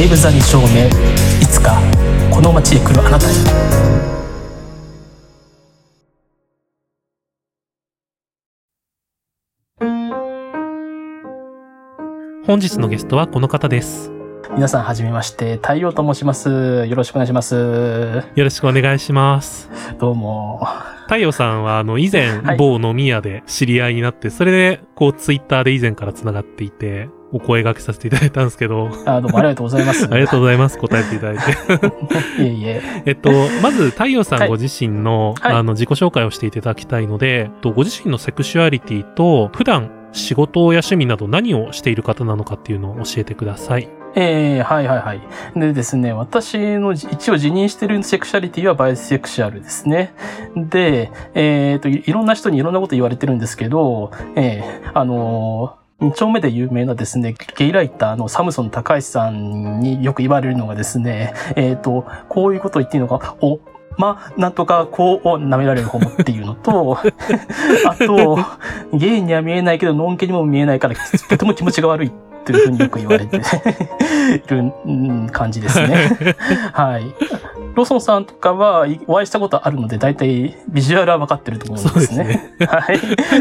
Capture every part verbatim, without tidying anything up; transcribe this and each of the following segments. セーブ・ザ・にちょうめ、いつかこの街へ来るあなたへ。本日のゲストはこの方です。皆さんはじめまして、太陽と申します。よろしくお願いします。よろしくお願いします。どうも。太陽さんはあの以前、はい、某飲み屋で知り合いになって、それでこうツイッターで以前からつながっていてお声掛けさせていただいたんですけど。あ、どうもありがとうございます。ありがとうございます。答えていただいて。いえいえ。えっと、まず太陽さんご自身の、はい、あの自己紹介をしていただきたいので、はい、ご自身のセクシュアリティと普段仕事や趣味など何をしている方なのかっていうのを教えてください。ええー、はいはいはい。でですね、私の一応辞任しているセクシュアリティはバイセクシュアルですね。で、えっ、ー、とい、いろんな人にいろんなこと言われてるんですけど、えー、あのー、に丁目で有名なですね、ゲイライターのサムソン高橋さんによく言われるのがですね、えっ、ー、と、こういうことを言っていいのか、お、まあ、なんとかこうを舐められるホモっていうのと、あと、ゲイには見えないけど、ノンケにも見えないから、とても気持ちが悪いっていうふうによく言われている感じですね。はい。ローソンさんとかはお会いしたことあるので、大体ビジュアルは分かってると思うんですね。そうですね。はい。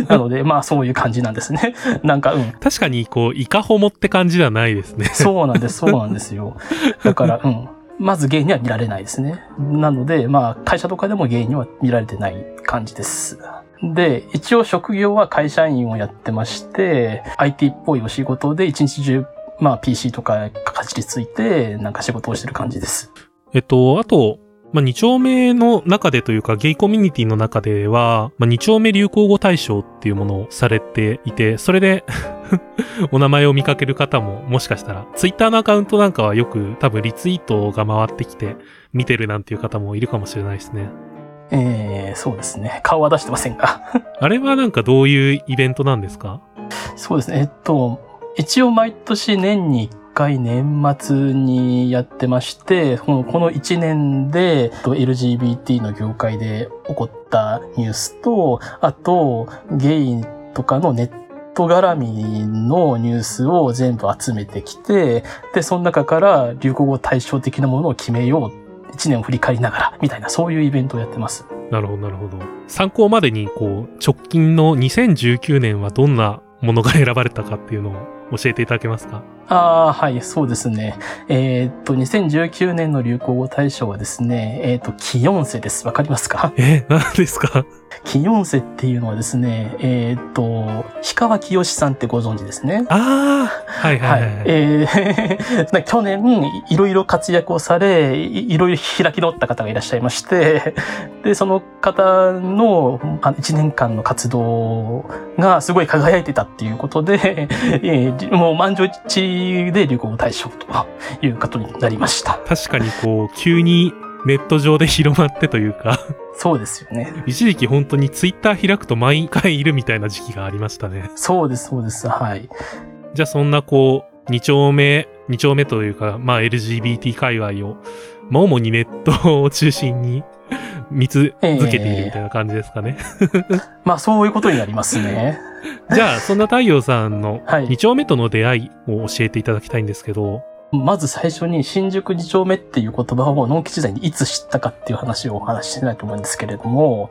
なので、まあそういう感じなんですね。なんか、うん。確かに、こう、イカホモって感じではないですね。そうなんです、そうなんですよ。だから、うん。まずゲイには見られないですね。なので、まあ、会社とかでもゲイには見られてない感じです。で、一応職業は会社員をやってまして、アイティー っぽいお仕事で一日中、まあ、ピーシー とかかじりついて、なんか仕事をしてる感じです。えっと、あと、まあ、に丁目の中でというか、ゲイコミュニティの中では、まあ、に丁目流行語大賞っていうものをされていて、それで、お名前を見かける方ももしかしたらツイッターのアカウントなんかはよく多分リツイートが回ってきて見てるなんていう方もいるかもしれないですね。えー、そうですね。顔は出してませんが。あれはなんかどういうイベントなんですか？そうですね。えっと一応毎年年にいっかい年末にやってまして、この、このいちねんで エルジービーティー の業界で起こったニュースと、あとゲイとかのネット絡みのニュースを全部集めてきて、でその中から流行語対照的なものを決めよう、いちねんを振り返りながらみたいな、そういうイベントをやってます。なるほどなるほど。参考までにこう直近のにせんじゅうきゅうねんはどんなものが選ばれたかっていうのを教えていただけますか？ああ、はい、そうですね。えー、っと、にせんじゅうきゅうねんの流行語大賞はですね、えー、っと、キヨンセです。わかりますか？え、何ですか？キヨンセっていうのはですね、えー、っと、氷川きよしさんってご存知ですね。ああ、はいはいはい。はい、えー、去年、いろいろ活躍をされ、いろいろ開き直った方がいらっしゃいまして、で、その方の、あのいちねんかんの活動がすごい輝いてたっていうことで、えー、もう満場一致で流行語大賞ということになりました。確かにこう急にネット上で広まってというか。そうですよね。一時期本当にツイッター開くと毎回いるみたいな時期がありましたね。そうですそうです。はい。じゃあそんなこうに丁目に丁目というか、まあ エルジービーティー 界隈を、まあ、主にネットを中心に見続けているみたいな感じですかね。えー、まあそういうことになりますね。じゃあそんな太陽さんのに丁目との出会いを教えていただきたいんですけど、はい、まず最初に新宿に丁目っていう言葉をのんき時代にいつ知ったかっていう話をお話ししてないと思うんですけれども、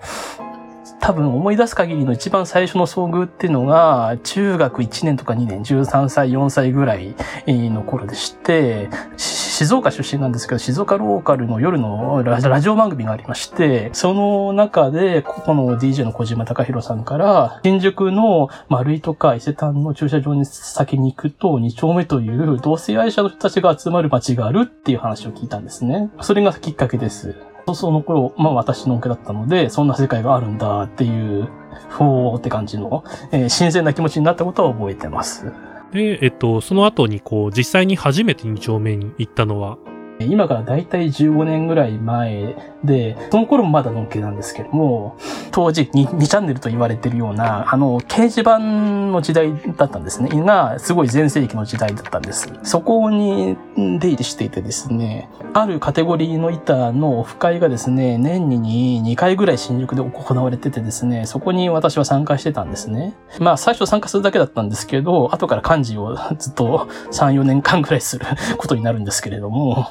多分思い出す限りの一番最初の遭遇っていうのが中学いちねんとかにねん、じゅうさんさいよんさいぐらいの頃でして、静岡出身なんですけど、静岡ローカルの夜のラジオ番組がありまして、その中でここの ディージェー の小島貴弘さんから、新宿の丸井とか伊勢丹の駐車場に先に行くとに丁目という同性愛者の人たちが集まる街があるっていう話を聞いたんですね。それがきっかけです。その頃、まあ私の受けだったので、そんな世界があるんだっていうほーって感じの、えー、新鮮な気持ちになったことは覚えてます。で、えっと、その後にこう、実際に初めてに丁目に行ったのは今からだいたいじゅうごねんぐらい前で、その頃もまだのんけなんですけども、当時 2, 2チャンネルと言われてるような、あの、掲示板の時代だったんですね。が、すごい全盛期の時代だったんです。そこに出入りしていてですね、あるカテゴリーの板のオフ会がですね、年ににかいぐらい新宿で行われててですね、そこに私は参加してたんですね。まあ、最初参加するだけだったんですけど、後から幹事をずっとさん、よねんかんぐらいすることになるんですけれども、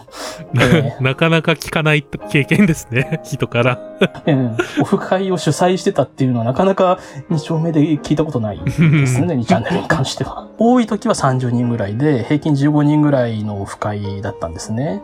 えー、なかなか聞かない経験ですね、人から、えー、オフ会を主催してたっていうのはなかなかに丁目で聞いたことないですね。にチャンネルに関しては多い時はさんじゅうにんぐらいで、平均じゅうごにんぐらいのオフ会だったんですね。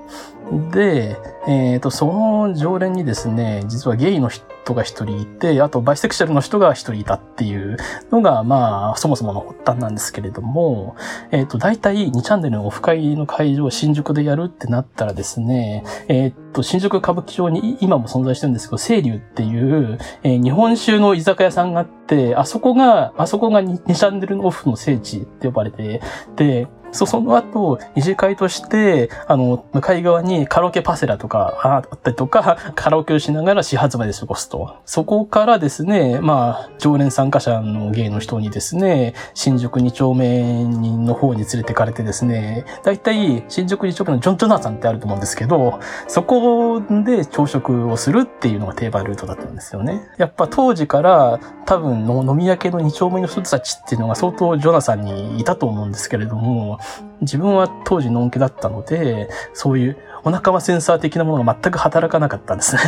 で、えーと、その常連にですね、実はゲイの人が一人いて、あとバイセクシャルの人が一人いたっていうのが、まあ、そもそもの発端なんですけれども、えっと、だいたいにチャンネルのオフ会の会場を新宿でやるってなったらですね、えっと、新宿歌舞伎町に今も存在してるんですけど、清流っていう、えー、日本酒の居酒屋さんがあって、あそこが、あそこがにチャンネルのオフの聖地って呼ばれてて、そ, その後、二次会として、あの、向かい側にカラオケパセラとかあったりとか、カラオケをしながら始発まで過ごすと。そこからですね、まあ、常連参加者のゲイの人にですね、新宿に丁目の方に連れてかれてですね、だいたい新宿に丁目のジョン・ジョナサンってあると思うんですけど、そこで朝食をするっていうのが定番ルートだったんですよね。やっぱ当時から多分の飲み明けのに丁目の人たちっていうのが相当ジョナサンにいたと思うんですけれども、自分は当時のんけだったので、そういうお仲間センサー的なものが全く働かなかったんですね。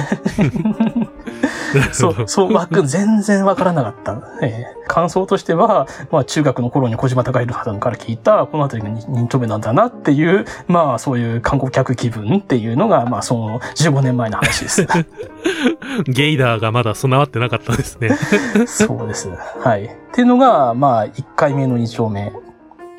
そう、そう、わく、全然わからなかった、えー。感想としては、まあ中学の頃に小島貴弘さんから聞いた、この辺りがに丁目なんだなっていう、まあそういう観光客気分っていうのが、まあそのじゅうごねんまえの話です。ゲイダーがまだ備わってなかったですね。そうです。はい。っていうのが、まあいっかいめのに丁目。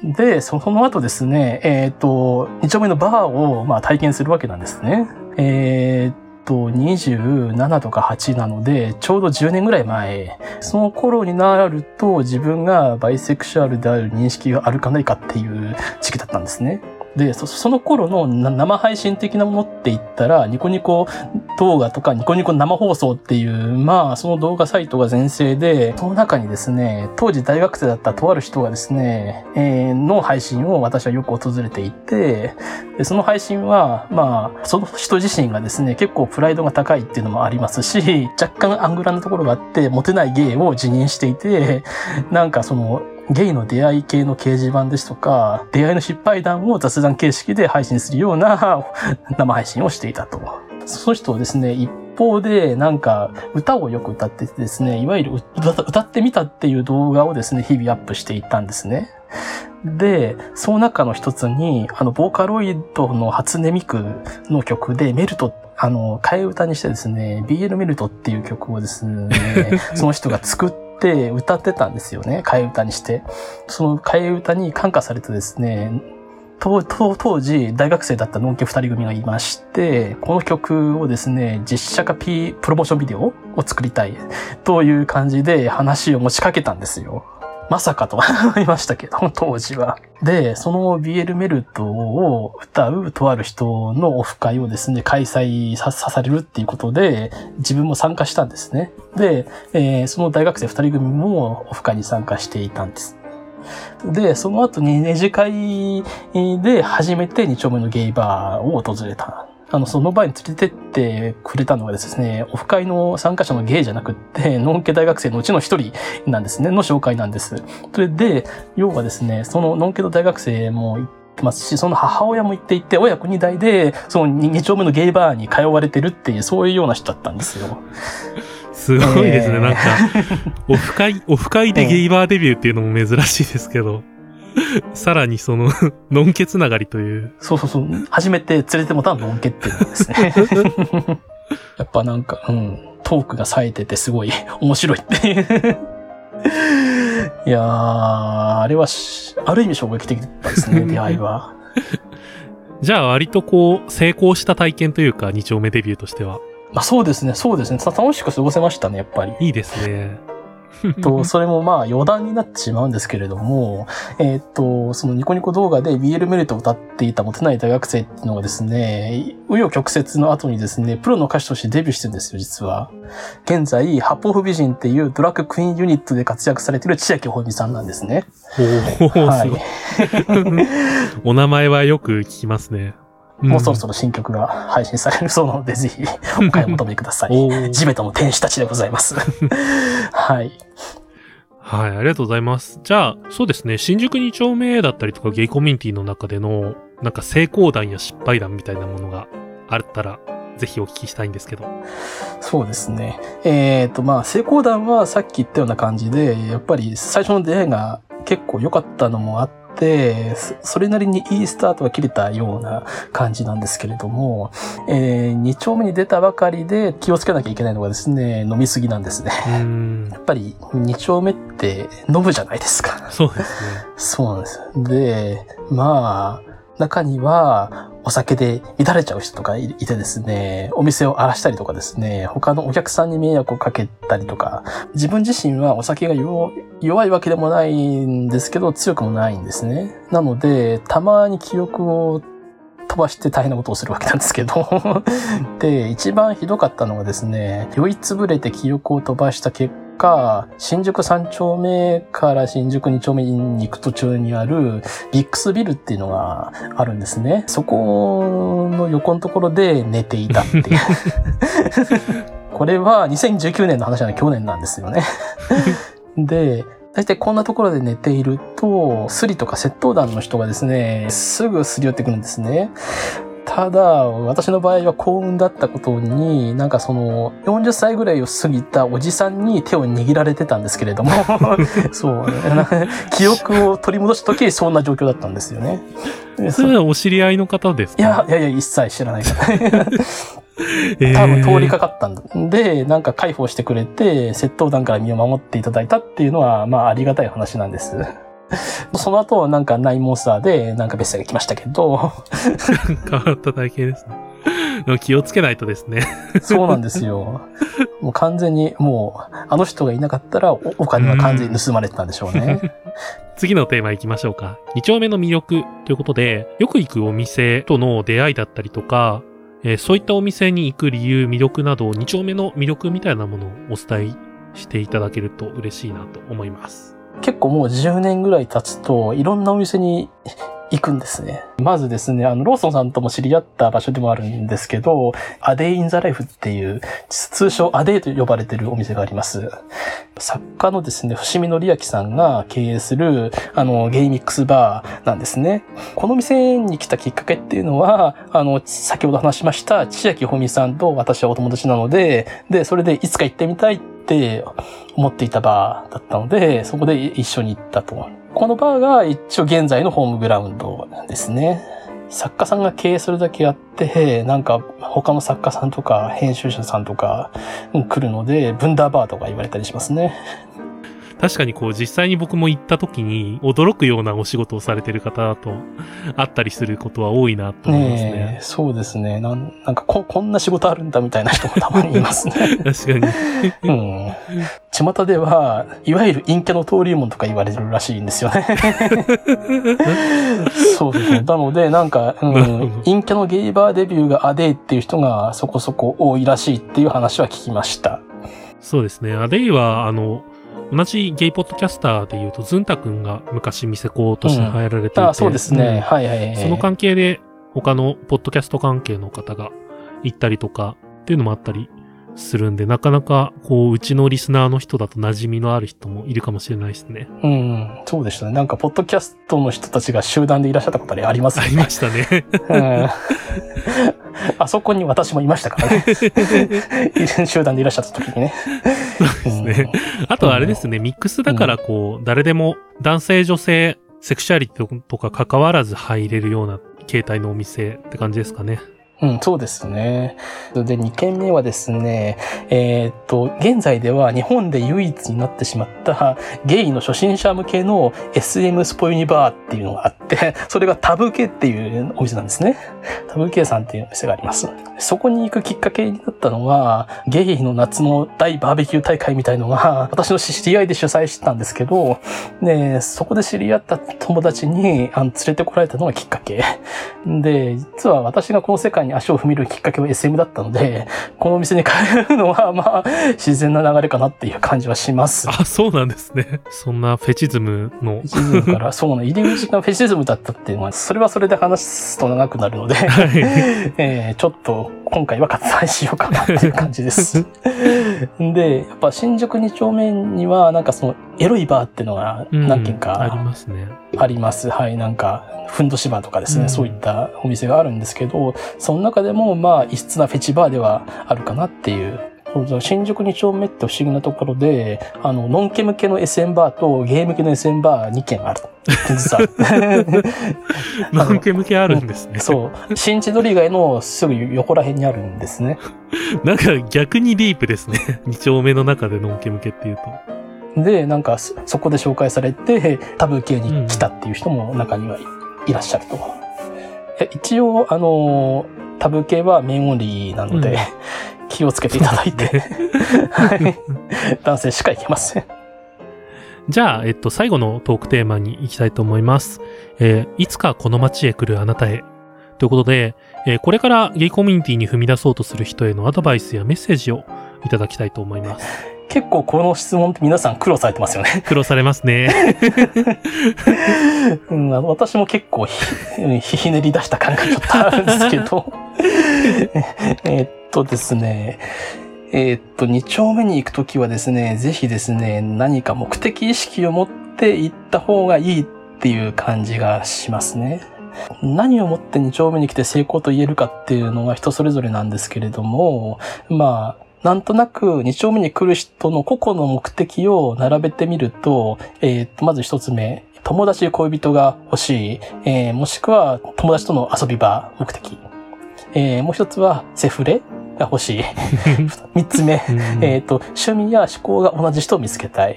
で、その後ですね、えっと、に丁目のバーを、まあ、体験するわけなんですね。えーとにじゅうななとかはちなので、ちょうどじゅうねんぐらい前、その頃になると自分がバイセクシャルである認識があるかないかっていう時期だったんですね。で、そ, その頃の生配信的なものって言ったら、ニコニコ動画とかニコニコ生放送っていう、まあその動画サイトが全盛で、その中にですね、当時大学生だったとある人がですね、えー、の配信を私はよく訪れていて、でその配信は、まあその人自身がですね、結構プライドが高いっていうのもありますし、若干アングラなところがあって、モテないゲイを自認していて、なんかその、ゲイの出会い系の掲示板ですとか、出会いの失敗談を雑談形式で配信するような生配信をしていたと。その人をですね、一方でなんか歌をよく歌っててですね、いわゆる 歌, 歌ってみたっていう動画をですね、日々アップしていったんですね。で、その中の一つに、あの、ボーカロイドの初音ミクの曲でメルト、あの、替え歌にしてですね、ビーエル メルトっていう曲をですね、その人が作って、で歌ってたんですよね。替え歌にして。その替え歌に感化されてですね、当時大学生だったのんけふたり組がいまして、この曲をですね、実写化 P プロモーションビデオを作りたいという感じで話を持ちかけたんですよ。まさかと思いましたけど、当時は。で、その ビーエル メルトを歌うとある人のオフ会をですね、開催 さ, さ, されるっていうことで、自分も参加したんですね。で、えー、その大学生ふたり組もオフ会に参加していたんです。で、その後に二次会で初めてに丁目のゲイバーを訪れた。あの、その場に連れてってくれたのがですね、オフ会の参加者のゲイじゃなくって、のんけ大学生のうちの一人なんですね、の紹介なんです。それで、要はですね、そののんけの大学生も行ってますし、その母親も行っていて、親子二代で、そのに丁目のゲイバーに通われてるっていう、そういうような人だったんですよ。すごいですね、えー、なんか、オフ会、オフ会でゲイバーデビューっていうのも珍しいですけど。さらにその、のんけつながりという。そうそうそう。初めて連れてもたのんけっていうのですね。やっぱなんか、うん、トークが冴えててすごい面白いっていう。いやー、あれは、ある意味衝撃的だったですね、出会いは。じゃあ割とこう、成功した体験というか、に丁目デビューとしては。まあそうですね、そうですね。楽しく過ごせましたね、やっぱり。いいですね。とそれもまあ余談になってしまうんですけれども、えっとそのニコニコ動画で ビーエル メルトを歌っていたモテない大学生っていうのがですね、紆余曲折の後にですねプロの歌手としてデビューしてるんですよ。実は現在ハポフ美人っていうドラッグクイーンユニットで活躍されている千秋ほゆみさんなんですね。おー、はい、すごいお名前はよく聞きますね。もうそろそろ新曲が配信されるそうなので、ぜひお買い求めください。地べたの天使たちでございます。はい。はい、ありがとうございます。じゃあ、そうですね、新宿に丁目だったりとかゲイコミュニティの中での、なんか成功談や失敗談みたいなものがあったら、ぜひお聞きしたいんですけど。そうですね。えーと、まあ、成功談はさっき言ったような感じで、やっぱり最初の出会いが結構良かったのもあって、でそれなりにいいスタートが切れたような感じなんですけれども、えー、に丁目に出たばかりで気をつけなきゃいけないのがですね、飲みすぎなんですね。うん、やっぱりに丁目って飲むじゃないですか。そうですね。そうなんです。で、まあ中にはお酒で乱れちゃう人とかいてですね、お店を荒らしたりとかですね、他のお客さんに迷惑をかけたりとか、自分自身はお酒が弱いわけでもないんですけど強くもないんですね。なのでたまに記憶を飛ばして大変なことをするわけなんですけどで、一番ひどかったのがですね、酔いつぶれて記憶を飛ばした結果か、新宿さん丁目から新宿に丁目に行く途中にあるビックスビルっていうのがあるんですね。そこの横のところで寝ていたっていうこれはにせんじゅうきゅうねんの話なので去年なんですよねで、大体こんなところで寝ているとスリとか窃盗団の人がですねすぐすり寄ってくるんですね。ただ私の場合は幸運だったことに、なんかそのよんじゅっさいぐらいを過ぎたおじさんに手を握られてたんですけれどもそう、記憶を取り戻した時そんな状況だったんですよね。それはお知り合いの方ですか？いやいやいや、一切知らないから多分通りかかったんで、なんか介抱してくれて窃盗団から身を守っていただいたっていうのはまあありがたい話なんです。その後なんかナインモンスターでなんか別世が来ましたけど変わった体型ですね。でも気をつけないとですねそうなんですよ。もう完全にもうあの人がいなかったら お, お金は完全に盗まれてたんでしょうね次のテーマ行きましょうか。に丁目の魅力ということで、よく行くお店との出会いだったりとか、えー、そういったお店に行く理由、魅力などに丁目の魅力みたいなものをお伝えしていただけると嬉しいなと思います。結構もうじゅうねんぐらい経つといろんなお店に行くんですね。まずですね、あのローソンさんとも知り合った場所でもあるんですけど、アデイインザライフっていう通称アデイと呼ばれてるお店があります。作家のですね伏見紀明さんが経営するあのゲイミックスバーなんですね。この店に来たきっかけっていうのは、あの先ほど話しました千秋ほゆみさんと私はお友達なので、でそれでいつか行ってみたいって思っていたバーだったので、そこで一緒に行ったと。このバーが一応現在のホームグラウンドですね。作家さんが経営するだけあって、なんか他の作家さんとか編集者さんとか来るのでブンダーバーとか言われたりしますね。確かにこう実際に僕も行った時に驚くようなお仕事をされてる方と会ったりすることは多いなと思いますね。ね、そうですね。な ん, なんか こ, こんな仕事あるんだみたいな人もたまにいますね。確かに。うん。巷ではいわゆる陰キャの登竜門とか言われるらしいんですよね。そうですね。なのでなんか、うん、陰キャのゲイバーデビューがアデイっていう人がそこそこ多いらしいっていう話は聞きました。そうですね。アデイはあの同じゲイポッドキャスターで言うとズンタ君が昔店子として流行られていて、うん、あ、そうですね、うん、はいはいはい、その関係で他のポッドキャスト関係の方が行ったりとかっていうのもあったりするんで、なかなかこううちのリスナーの人だと馴染みのある人もいるかもしれないですね。うん、そうでしたね。なんかポッドキャストの人たちが集団でいらっしゃったことでありますね。ありましたね。うんあそこに私もいましたからね。集団でいらっしゃった時にね。そうですね。うん、あとあれですね、ミックスだからこう、うん、誰でも男性女性セクシュアリティとか関わらず入れるような形態のお店って感じですかね。うん、そうですね。で、にけんめはですね、えー、っと、現在では日本で唯一になってしまったゲイの初心者向けの エスエム スポユニバーっていうのがあっって、それがタブケっていうお店なんですね。タブケさんっていうお店があります。そこに行くきっかけになったのは、ゲイの夏の大バーベキュー大会みたいのが、私の知り合いで主催してたんですけど、ね、そこで知り合った友達にあの連れてこられたのがきっかけ。で、実は私がこの世界に足を踏み入れるきっかけは エスエム だったので、このお店に通うのは、まあ、自然な流れかなっていう感じはします。あ、そうなんですね。そんなフェチズムの。フェチズムから、そうな、入り口がフェチズムだったっていうのは、それはそれで話すと長くなるので、はいえー、ちょっと今回は割愛しようかなっていう感じです。で、やっぱ新宿に丁目には、なんかその、エロいバーっていうのが何軒か、うん、ありますね。あります。はい。なんか、ふんどしバーとかですね、うん、そういったお店があるんですけど、その中でも、まあ、異質なフェチバーではあるかなっていう。新宿に丁目って不思議なところで、あの、ノンケ向けの エスエム バーとゲイ向けの エスエム バーにけんある。実は。ノンケ向けあるんですね。そう。新千鳥街のすぐ横ら辺にあるんですね。なんか逆にディープですね。に丁目の中でノンケ向けっていうと。で、なんか、そこで紹介されて、タブー系に来たっていう人も中には い,、うん、いらっしゃると。一応、あの、タブー系はメインオンリーなので、うん、気をつけていただいて、はい、男性しか行けません。じゃあ、えっと、最後のトークテーマに行きたいと思います。えー、いつかこの街へ来るあなたへ。ということで、えー、これからゲイコミュニティに踏み出そうとする人へのアドバイスやメッセージをいただきたいと思います。結構この質問って皆さん苦労されてますよね。苦労されますね。うん、私も結構 ひ, ひ, ひねり出した感がちょっとあるんですけどえっとですねえっとに丁目に行くときはですね、ぜひですね、何か目的意識を持って行った方がいいっていう感じがしますね。何をもってに丁目に来て成功と言えるかっていうのは人それぞれなんですけれども、まあなんとなくに丁目に来る人の個々の目的を並べてみると、えー、とまず一つ目、友達恋人が欲しい、えー、もしくは友達との遊び場目的、えー、もう一つはセフレが欲しい三つ目、えー、と趣味や思考が同じ人を見つけたい、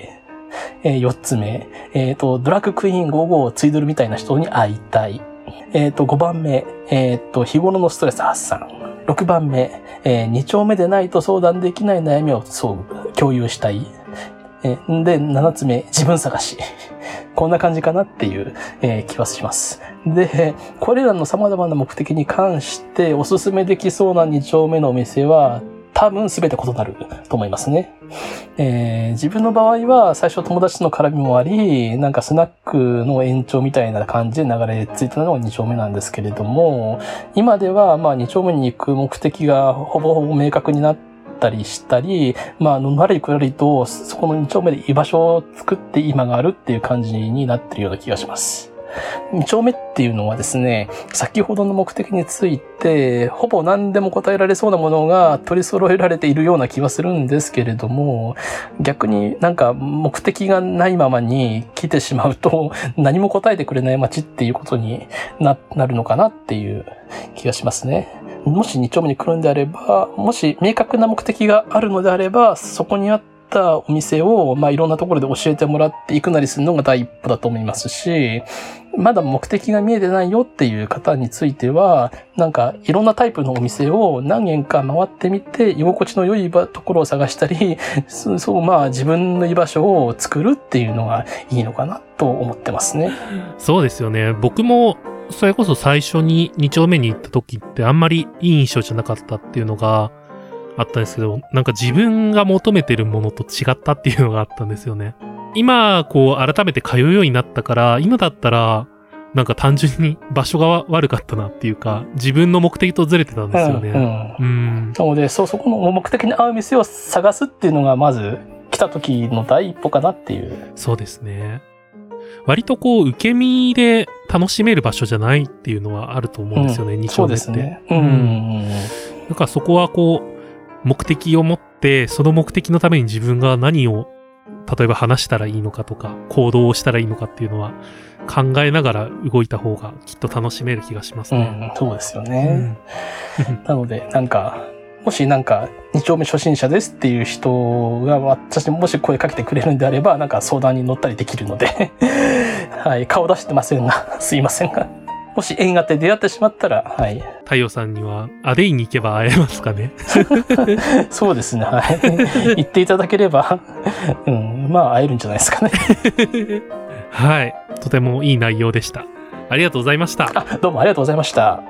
えー、四つ目、えー、とドラッグクイーンごじゅうごをついどるみたいな人に会いたい、えー、とごばんめ、えー、と日頃のストレス発散、ろくばんめ、えー、に丁目でないと相談できない悩みをそう共有したい、えー、でななつめ、自分探しこんな感じかなっていう、えー、気はします。で、これらの様々な目的に関しておすすめできそうなに丁目のお店は多分全て異なると思いますね。えー、自分の場合は最初友達との絡みもあり、なんかスナックの延長みたいな感じで流れ着いたのがに丁目なんですけれども、今ではまあに丁目に行く目的がほぼほぼ明確になったりしたり、まあのなりくらりとそこのに丁目で居場所を作って今があるっていう感じになってるような気がします。に丁目っていうのはですね、先ほどの目的についてほぼ何でも答えられそうなものが取り揃えられているような気はするんですけれども、逆になんか目的がないままに来てしまうと何も答えてくれない街っていうことに な, なるのかなっていう気がしますね。もしに丁目に来るんであれば、もし明確な目的があるのであれば、そこにあってお店を、まあ、いろんなところで教えてもらっていくなりするのが第一歩だと思いますし、まだ目的が見えてないよっていう方については、なんかいろんなタイプのお店を何軒か回ってみて、居心地の良いところを探したり、そう、まあ自分の居場所を作るっていうのがいいのかなと思ってますね。そうですよね。僕もそれこそ最初にに丁目に行った時ってあんまりいい印象じゃなかったっていうのがあったんですけど、なんか自分が求めてるものと違ったっていうのがあったんですよね。今こう改めて通うようになったから、今だったらなんか単純に場所が悪かったなっていうか、自分の目的とずれてたんですよね。うん、うんうん、なので そ, そこの目的に合う店を探すっていうのがまず来た時の第一歩かなっていう。そうですね。割とこう受け身で楽しめる場所じゃないっていうのはあると思うんですよね、うん、に丁目って。そうですね。うん、うん、だからそこはこう目的を持って、その目的のために自分が何を例えば話したらいいのかとか、行動をしたらいいのかっていうのは考えながら動いた方がきっと楽しめる気がしますね。うん、そうですよね。うん、なのでなんかもしなんかに丁目初心者ですっていう人が私にもし声かけてくれるんであれば、なんか相談に乗ったりできるのではい、顔出してませんな。すいませんが。もし縁があって出会ってしまったら、はい。太陽さんにはアデイに行けば会えますかね。そうですね、はい。行っていただければ、うん、まあ会えるんじゃないですかね。はい、とてもいい内容でした。ありがとうございました。あ、どうもありがとうございました。